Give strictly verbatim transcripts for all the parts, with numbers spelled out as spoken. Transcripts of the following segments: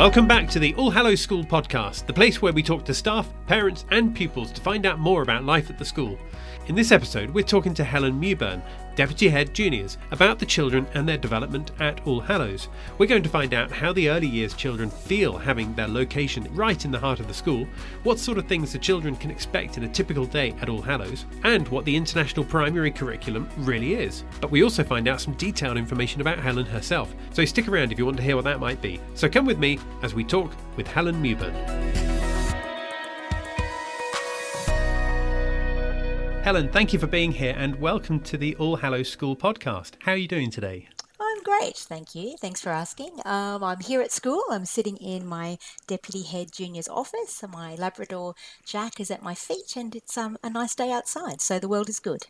Welcome back to the All Hallows School podcast, the place where we talk to staff, parents and pupils to find out more about life at the school. In this episode, we're talking to Helen Mewburn, Deputy Head Juniors, about the children and their development at All Hallows. We're going to find out how the early years children feel having their location right in the heart of the school, what sort of things the children can expect in a typical day at All Hallows, and what the international primary curriculum really is. But we also find out some detailed information about Helen herself, so stick around if you want to hear what that might be. So come with me as we talk with Helen Mewburn. Helen, thank you for being here and welcome to the All Hallows School podcast. How are you doing today? I'm great, thank you. Thanks for asking. Um, I'm here at school. I'm sitting in my Deputy Head Junior's office. My Labrador Jack is at my feet and it's um, a nice day outside, so the world is good.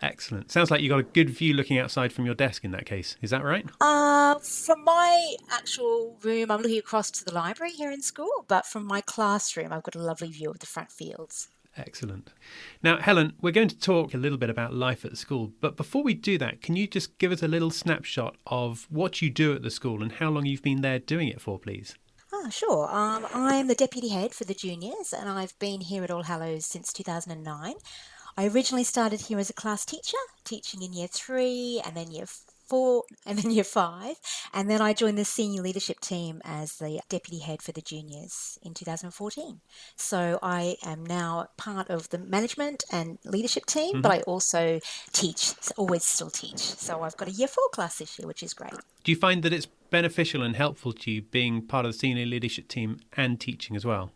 Excellent. Sounds like you got a good view looking outside from your desk in that case. Is that right? Uh, from my actual room, I'm looking across to the library here in school, but from my classroom, I've got a lovely view of the front fields. Excellent. Now, Helen, we're going to talk a little bit about life at the school, but before we do that, can you just give us a little snapshot of what you do at the school and how long you've been there doing it for, please? Ah, sure. Um, I'm the Deputy Head for the Juniors and I've been here at All Hallows since two thousand nine. I originally started here as a class teacher, teaching in year three and then year four. four and then year five, and then I joined the senior leadership team as the Deputy Head for the Juniors in two thousand fourteen. So I am now part of the management and leadership team, mm-hmm. but I also teach, always still teach. So I've got a year four class this year, which is great. Do you find that it's beneficial and helpful to you being part of the senior leadership team and teaching as well?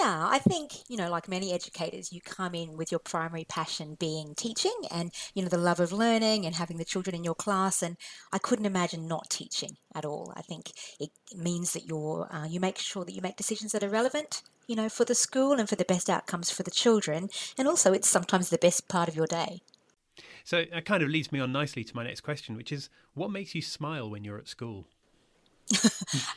Yeah, I think, you know, like many educators, you come in with your primary passion being teaching and, you know, the love of learning and having the children in your class. And I couldn't imagine not teaching at all. I think it means that you're, uh, you make sure that you make decisions that are relevant, you know, for the school and for the best outcomes for the children. And also it's sometimes the best part of your day. So that kind of leads me on nicely to my next question, which is what makes you smile when you're at school?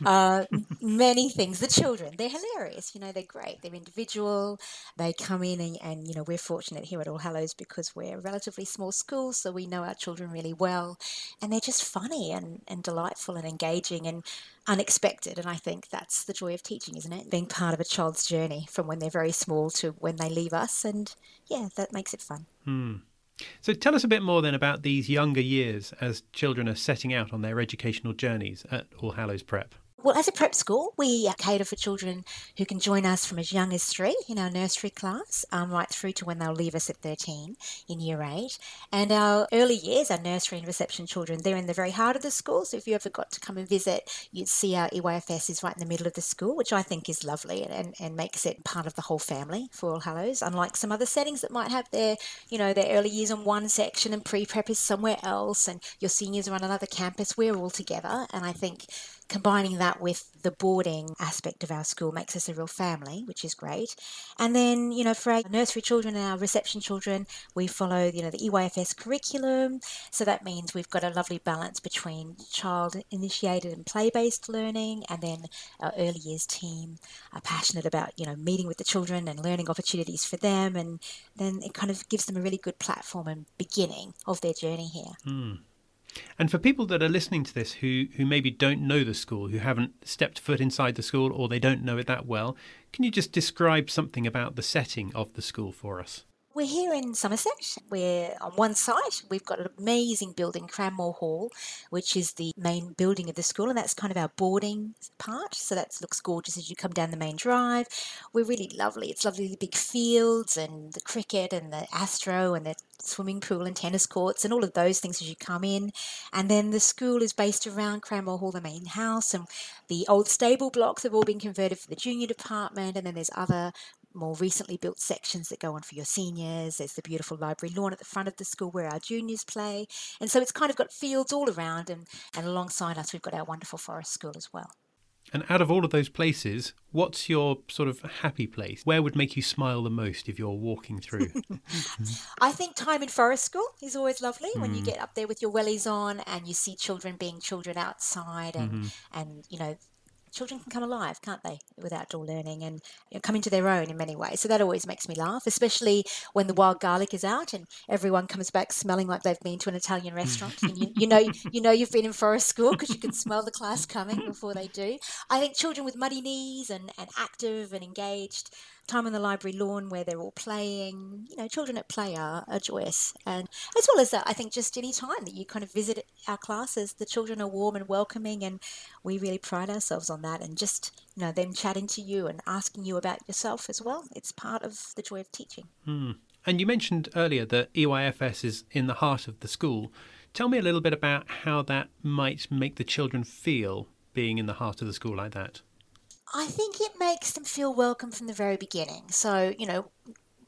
uh, many things. The children, they're hilarious, you know, they're great, they're individual, they come in and, and you know, we're fortunate here at All Hallows because we're a relatively small school, so we know our children really well, and they're just funny and, and delightful and engaging and unexpected, and I think that's the joy of teaching, isn't it? Being part of a child's journey from when they're very small to when they leave us, and yeah, that makes it fun. Hmm. So tell us a bit more then about these younger years as children are setting out on their educational journeys at All Hallows Prep. Well, as a prep school, we cater for children who can join us from as young as three in our nursery class, um, right through to when they'll leave us at thirteen in year eight. And our early years, our nursery and reception children, they're in the very heart of the school. So if you ever got to come and visit, you'd see our E Y F S is right in the middle of the school, which I think is lovely and, and makes it part of the whole family for All Hallows, unlike some other settings that might have their, you know, their early years on one section and pre-prep is somewhere else and your seniors are on another campus. We're all together, and I think combining that with the boarding aspect of our school makes us a real family, which is great. And then, you know, for our nursery children and our reception children, we follow, you know, the E Y F S curriculum. So that means we've got a lovely balance between child-initiated and play-based learning, and then our early years team are passionate about, you know, meeting with the children and learning opportunities for them. And then it kind of gives them a really good platform and beginning of their journey here. Mm. And for people that are listening to this who, who maybe don't know the school, who haven't stepped foot inside the school or they don't know it that well, can you just describe something about the setting of the school for us? We're here in Somerset. We're on one site. We've got an amazing building, Cranmore Hall, which is the main building of the school, and that's kind of our boarding part. So that looks gorgeous as you come down the main drive. We're really lovely. It's lovely, the big fields and the cricket and the astro and the swimming pool and tennis courts and all of those things as you come in. And then the school is based around Cranmore Hall, the main house, and the old stable blocks have all been converted for the junior department, and then there's other more recently built sections that go on for your seniors. There's the beautiful library lawn at the front of the school where our juniors play, and so it's kind of got fields all around, and, and alongside us we've got our wonderful forest school as well. And out of all of those places, what's your sort of happy place? Where would make you smile the most if you're walking through? I think time in forest school is always lovely mm. when you get up there with your wellies on and you see children being children outside and, mm-hmm. and you know, children can come alive, can't they, with outdoor learning and you know, come into their own in many ways. So that always makes me laugh, especially when the wild garlic is out and everyone comes back smelling like they've been to an Italian restaurant. And you, you know, you know you've been in forest school because you can smell the class coming before they do. I think children with muddy knees and, and active and engaged, time on the library lawn where they're all playing, you know, children at play are, are joyous. And as well as that, I think just any time that you kind of visit our classes, the children are warm and welcoming, and we really pride ourselves on that. That and just, you know, them chatting to you and asking you about yourself as well. It's part of the joy of teaching. Mm. And you mentioned earlier that E Y F S is in the heart of the school. Tell me a little bit about how that might make the children feel, being in the heart of the school like that. I think it makes them feel welcome from the very beginning. So, you know,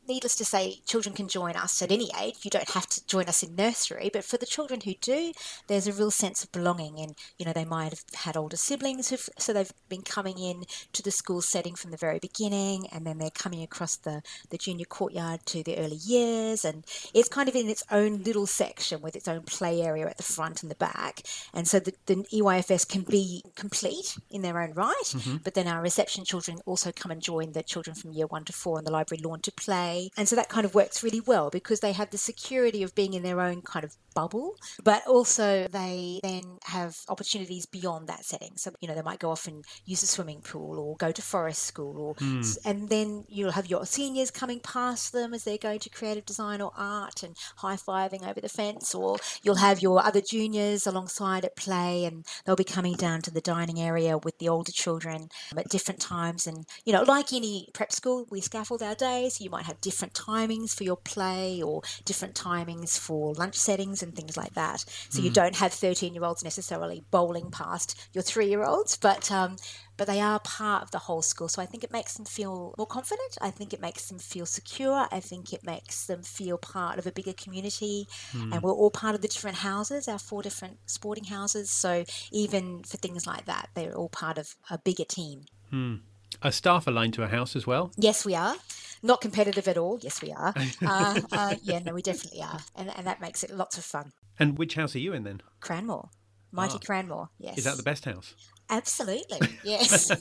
needless to say, children can join us at any age. You don't have to join us in nursery, but for the children who do, there's a real sense of belonging. And, you know, they might have had older siblings, who've, so they've been coming in to the school setting from the very beginning, and then they're coming across the, the junior courtyard to the early years. And it's kind of in its own little section with its own play area at the front and the back. And so the, the E Y F S can be complete in their own right, mm-hmm. but then our reception children also come and join the children from year one to four on the library lawn to play. And so that kind of works really well because they have the security of being in their own kind of bubble, but also they then have opportunities beyond that setting. So, you know, they might go off and use a swimming pool or go to forest school, or mm. and then you'll have your seniors coming past them as they're going to creative design or art and high-fiving over the fence, or you'll have your other juniors alongside at play, and they'll be coming down to the dining area with the older children at different times. And, you know, like any prep school, we scaffold our days. So you might have different timings for your play or different timings for lunch settings and things like that. So mm. you don't have thirteen-year-olds necessarily bowling past your three-year-olds, but um, but they are part of the whole school. So I think it makes them feel more confident. I think it makes them feel secure. I think it makes them feel part of a bigger community. Mm. And we're all part of the different houses, our four different sporting houses. So even for things like that, they're all part of a bigger team. Mm. Are staff aligned to a house as well? Yes, we are. Not competitive at all. Yes, we are. Uh, uh, yeah, no, we definitely are. And, and that makes it lots of fun. And which house are you in then? Cranmore. Mighty ah. Cranmore, yes. Is that the best house? Absolutely, yes.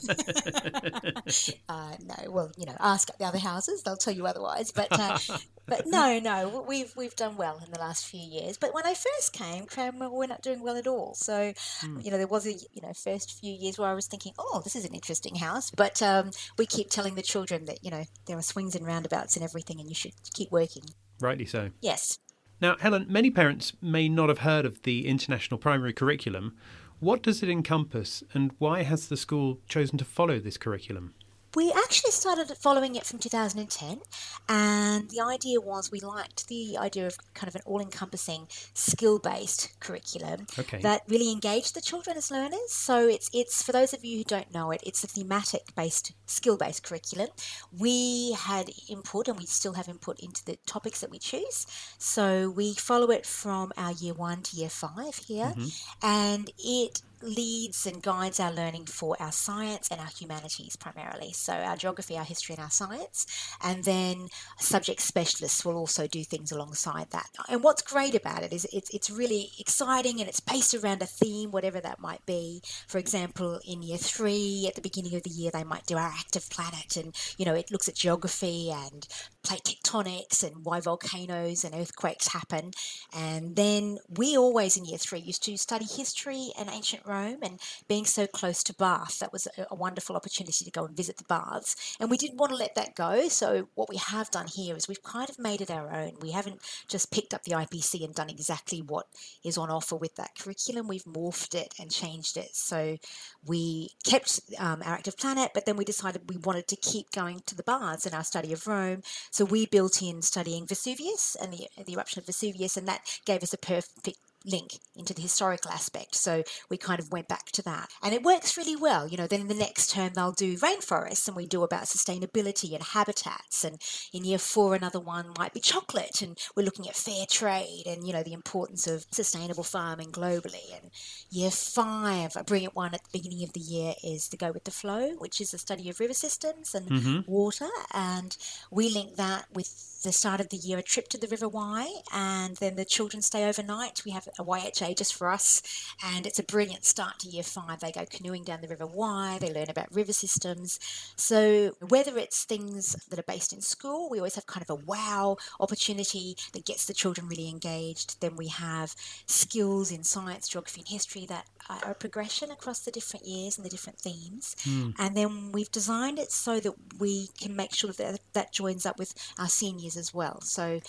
uh, no, well, you know, ask the other houses. They'll tell you otherwise. But uh, but no, no, we've we've done well in the last few years. But when I first came, Cranmore were not doing well at all. So, mm. you know, there was a, you know, first few years where I was thinking, oh, this is an interesting house. But um, we keep telling the children that, you know, there are swings and roundabouts and everything, and you should keep working. Rightly so. Yes. Now, Helen, many parents may not have heard of the International Primary Curriculum. What does it encompass, and why has the school chosen to follow this curriculum? We actually started following it from two thousand ten, and the idea was we liked the idea of kind of an all-encompassing skill-based curriculum okay. that really engaged the children as learners. So it's, it's for those of you who don't know it, it's a thematic-based, skill-based curriculum. We had input, and we still have input into the topics that we choose. So we follow it from our year one to year five here, mm-hmm. and it leads and guides our learning for our science and our humanities primarily. So our geography, our history and our science. And then subject specialists will also do things alongside that. And what's great about it is it's, it's really exciting, and it's based around a theme, whatever that might be. For example, in year three, at the beginning of the year, they might do our active planet. And, you know, it looks at geography and plate tectonics and why volcanoes and earthquakes happen. And then we always in year three used to study history and ancient Rome, and being so close to Bath, that was a wonderful opportunity to go and visit the baths, and we didn't want to let that go. So what we have done here is we've kind of made it our own. We haven't just picked up the I P C and done exactly what is on offer with that curriculum. We've morphed it and changed it. So we kept um, our active planet, but then we decided we wanted to keep going to the baths and our study of Rome. So we built in studying Vesuvius and the, the eruption of Vesuvius, and that gave us a perfect link into the historical aspect. So we kind of went back to that, and it works really well. You know, then in the next term they'll do rainforests, and we do about sustainability and habitats. And in year four, another one might be chocolate, and we're looking at fair trade and, you know, the importance of sustainable farming globally. And year five, a brilliant one at the beginning of the year is the Go With The Flow, which is the study of river systems and mm-hmm. water, and we link that with the start of the year, a trip to the River Wye, and then the children stay overnight. We have a Y H A just for us, and it's a brilliant start to year five. They go canoeing down the River Wye, they learn about river systems. So whether it's things that are based in school, we always have kind of a wow opportunity that gets the children really engaged. Then we have skills in science, geography and history that are a progression across the different years and the different themes. Mm. And then we've designed it so that we can make sure that that joins up with our seniors as well. So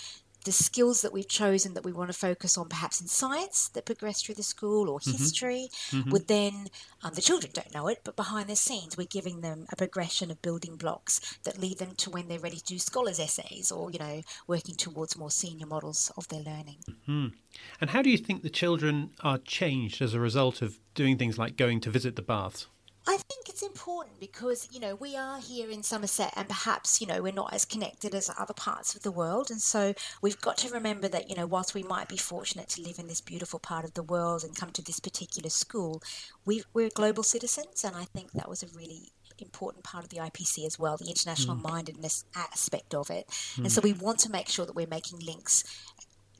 the skills that we've chosen that we want to focus on perhaps in science that progress through the school or mm-hmm. history mm-hmm. would then, um, the children don't know it, but behind the scenes we're giving them a progression of building blocks that lead them to when they're ready to do scholars essays or, you know, working towards more senior models of their learning. Mm-hmm. And how do you think the children are changed as a result of doing things like going to visit the baths? I think it's important because, you know, we are here in Somerset and perhaps, you know, we're not as connected as other parts of the world. And so we've got to remember that, you know, whilst we might be fortunate to live in this beautiful part of the world and come to this particular school, we've, we're global citizens. And I think that was a really important part of the I P C as well, the international mm. mindedness aspect of it. Mm. And so we want to make sure that we're making links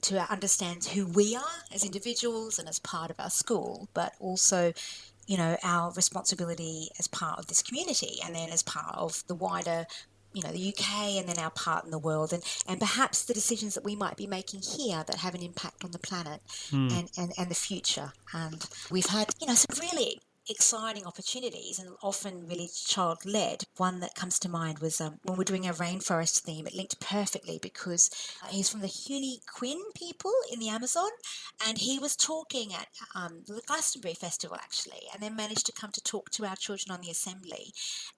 to understand who we are as individuals and as part of our school, but also, you know, our responsibility as part of this community and then as part of the wider, you know, the U K and then our part in the world and, and perhaps the decisions that we might be making here that have an impact on the planet mm. and, and, and the future. And we've had, you know, some really exciting opportunities and often really child-led. One that comes to mind was um, when we're doing a rainforest theme, it linked perfectly because he's from the Huni Kuin people in the Amazon, and he was talking at um, the Glastonbury Festival actually, and then managed to come to talk to our children on the assembly.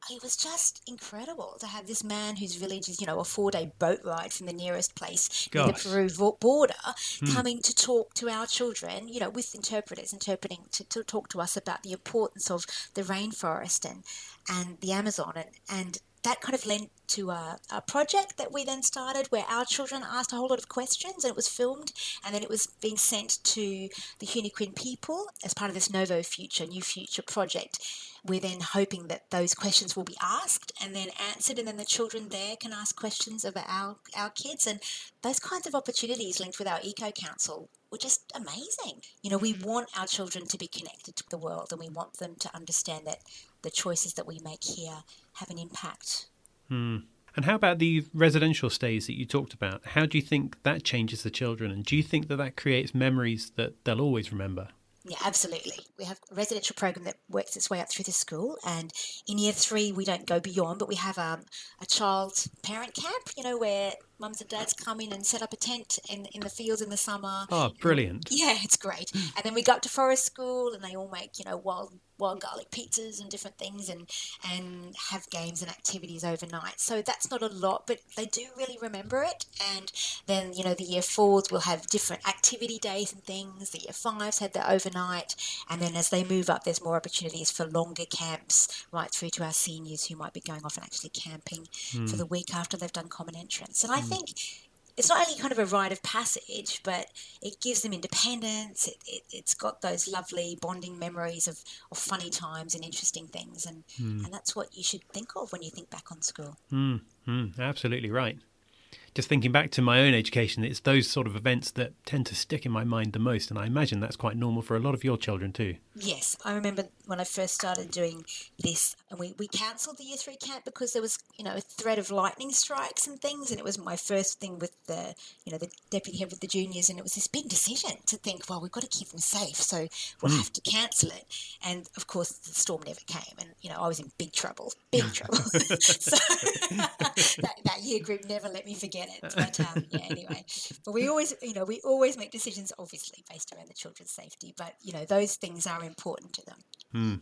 It was just incredible to have this man whose village is, you know, a four-day boat ride from the nearest place near the Peru border mm. coming to talk to our children, you know, with interpreters interpreting to, to talk to us about the importance of the rainforest and, and the Amazon and, and that kind of lent to a, a project that we then started where our children asked a whole lot of questions and it was filmed and then it was being sent to the Huni Kuin people as part of this Novo Future, New Future project. We're then hoping that those questions will be asked and then answered, and then the children there can ask questions about our, our kids. And those kinds of opportunities linked with our Eco Council were just amazing. You know, we want our children to be connected to the world and we want them to understand that the choices that we make here have an impact. Hmm. And how about the residential stays that you talked about? How do you think that changes the children? And do you think that that creates memories that they'll always remember? Yeah, absolutely. We have a residential program that works its way up through the school, and in year three we don't go beyond, but we have um, a child parent camp, you know, where mums and dads come in and set up a tent in, in the fields in the summer. Oh, brilliant. Yeah, it's great. And then we go up to forest school and they all make, you know, wild wild garlic pizzas and different things and, and have games and activities overnight. So that's not a lot, but they do really remember it. And then, you know, the year fours will have different activity days and things. The year fives had their overnight. And then as they move up, there's more opportunities for longer camps right through to our seniors who might be going off and actually camping mm. for the week after they've done common entrance. And I think I think it's not only kind of a rite of passage, but it gives them independence. It, it, it's got those lovely bonding memories of, of funny times and interesting things. And, mm. and that's what you should think of when you think back on school. Mm, mm, absolutely right. Just thinking back to my own education, it's those sort of events that tend to stick in my mind the most. And I imagine that's quite normal for a lot of your children too. Yes. I remember when I first started doing this and we, we cancelled the year three camp because there was, you know, a threat of lightning strikes and things. And it was my first thing with the, you know, the deputy head with the juniors. And it was this big decision to think, well, we've got to keep them safe. So we'll mm. have to cancel it. And of course the storm never came. And, you know, I was in big trouble, big trouble. So that, that year group never let me forget it. But um, yeah, anyway, but we always, you know, we always make decisions obviously based around the children's safety, but you know, those things are important to them. Mm.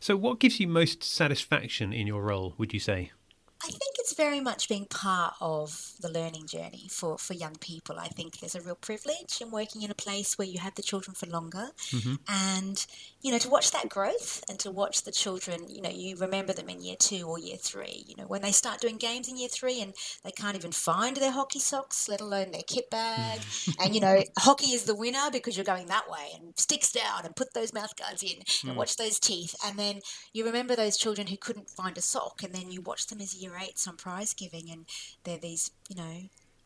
So what gives you most satisfaction in your role, would you say? I think it's very much being part of the learning journey for, for young people. I think there's a real privilege in working in a place where you have the children for longer mm-hmm. and, you know, to watch that growth and to watch the children, you know, you remember them in year two or year three, you know, when they start doing games in year three and they can't even find their hockey socks, let alone their kit bag. And, you know, hockey is the winner because you're going that way and sticks down and put those mouth guards in mm. and watch those teeth. And then you remember those children who couldn't find a sock and then you watch them as year eights on prize giving and they're these, you know,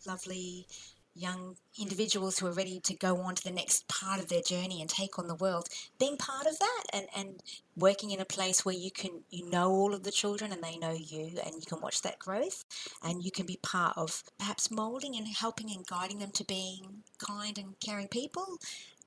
lovely young individuals who are ready to go on to the next part of their journey and take on the world, being part of that and, and working in a place where you can, you know, all of the children and they know you, and you can watch that growth, and you can be part of perhaps moulding and helping and guiding them to being kind and caring people.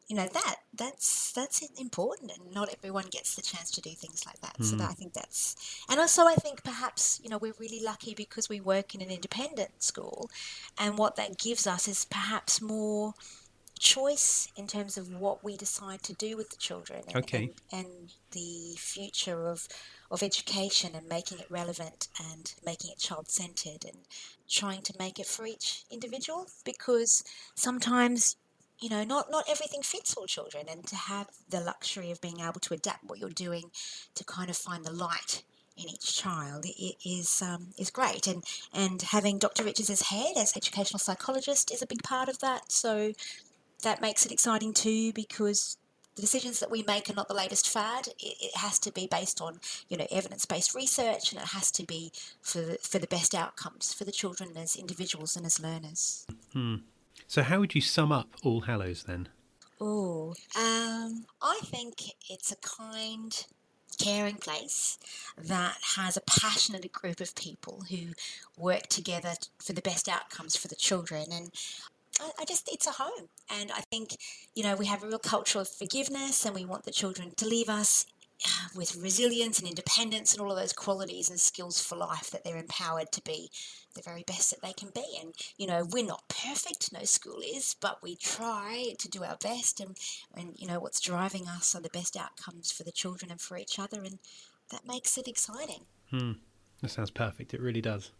You know, that that's that's important, and not everyone gets the chance to do things like that. Mm. So that, I think that's, and also I think perhaps, you know, we're really lucky because we work in an independent school, and what that gives us is perhaps more choice in terms of what we decide to do with the children, and, okay. and, and the future of of education, and making it relevant and making it child-centred, and trying to make it for each individual, because sometimes, you know, not, not everything fits all children, and to have the luxury of being able to adapt what you're doing to kind of find the light in each child is um, is great. And, and having Doctor Richards as head, as educational psychologist, is a big part of that. So that makes it exciting too, because the decisions that we make are not the latest fad. It, it has to be based on, you know, evidence-based research, and it has to be for the, for the best outcomes for the children as individuals and as learners. Hmm. So how would you sum up All Hallows then? Oh, um, I think it's a kind, caring place that has a passionate group of people who work together for the best outcomes for the children. And I, I just, it's a home. And I think, you know, we have a real culture of forgiveness, and we want the children to leave us with resilience and independence and all of those qualities and skills for life, that they're empowered to be the very best that they can be. And, you know, we're not perfect, no school is, but we try to do our best, and, and you know, what's driving us are the best outcomes for the children and for each other, and that makes it exciting. Hmm. That sounds perfect. It really does.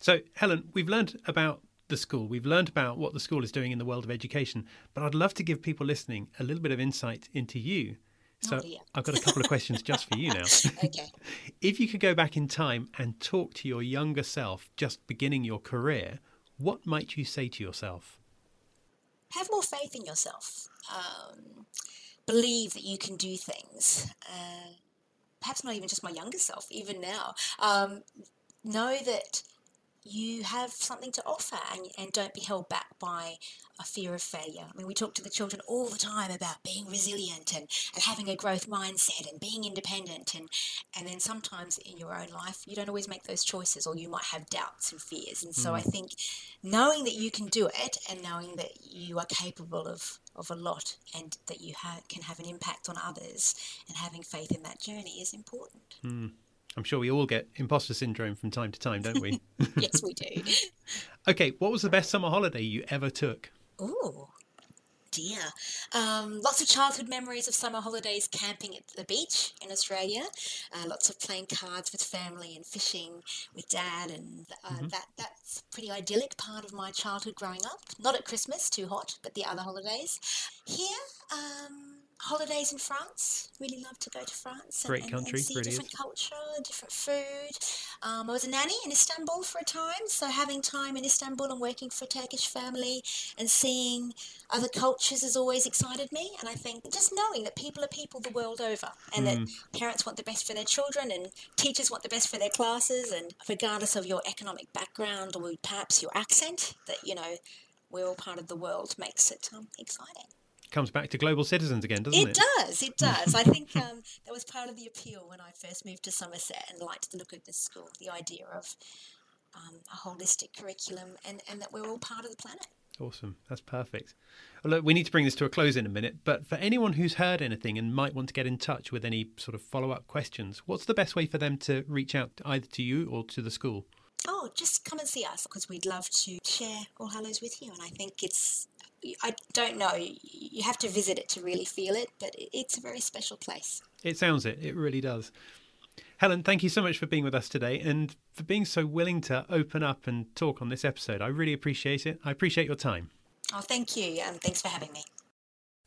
So, Helen, we've learned about the school. We've learned about what the school is doing in the world of education, but I'd love to give people listening a little bit of insight into you. So oh, I've got a couple of questions just for you now. Okay. If you could go back in time and talk to your younger self just beginning your career, what might you say to yourself? Have more faith in yourself. Um, believe that you can do things. Uh, perhaps not even just my younger self, even now. Um, know that you have something to offer, and, and don't be held back by a fear of failure. I mean, we talk to the children all the time about being resilient and, and having a growth mindset and being independent. And, and then sometimes in your own life, you don't always make those choices, or you might have doubts and fears. And so mm. I think knowing that you can do it, and knowing that you are capable of, of a lot, and that you ha- can have an impact on others, and having faith in that journey is important. Mm. I'm sure we all get imposter syndrome from time to time, don't we? Yes, we do. Okay, what was the best summer holiday you ever took? Oh, dear. Um, lots of childhood memories of summer holidays, camping at the beach in Australia, uh, lots of playing cards with family and fishing with Dad, and uh, mm-hmm. that that's a pretty idyllic part of my childhood growing up. Not at Christmas, too hot, but the other holidays. Here, um, holidays in France. Really love to go to France. And, Great country. And, and see really different is. culture, different food. Um, I was a nanny in Istanbul for a time, so having time in Istanbul and working for a Turkish family and seeing other cultures has always excited me. And I think just knowing that people are people the world over, and mm. that parents want the best for their children, and teachers want the best for their classes, and regardless of your economic background or perhaps your accent, that, you know, we're all part of the world, makes it um, exciting. Comes back to global citizens again, doesn't it? It does, it does. I think um, that was part of the appeal when I first moved to Somerset and liked the look of this school, the idea of um, a holistic curriculum, and, and that we're all part of the planet. Awesome, that's perfect. Well, look, we need to bring this to a close in a minute, but for anyone who's heard anything and might want to get in touch with any sort of follow-up questions, what's the best way for them to reach out either to you or to the school? Oh, just come and see us, because we'd love to share All Hallows with you, and I think it's... I don't know. You have to visit it to really feel it, but it's a very special place. It sounds it. It really does. Helen, thank you so much for being with us today, and for being so willing to open up and talk on this episode. I really appreciate it. I appreciate your time. Oh, thank you. Um, thanks for having me.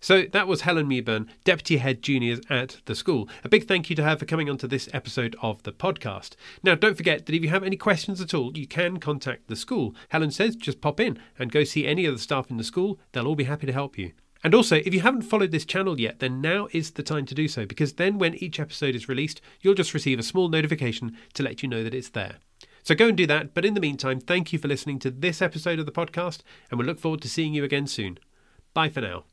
So that was Helen Mewburn, Deputy Head Juniors at the school. A big thank you to her for coming onto this episode of the podcast. Now, don't forget that if you have any questions at all, you can contact the school. Helen says just pop in and go see any of the staff in the school. They'll all be happy to help you. And also, if you haven't followed this channel yet, then now is the time to do so, because then when each episode is released, you'll just receive a small notification to let you know that it's there. So go and do that. But in the meantime, thank you for listening to this episode of the podcast, and we'll look forward to seeing you again soon. Bye for now.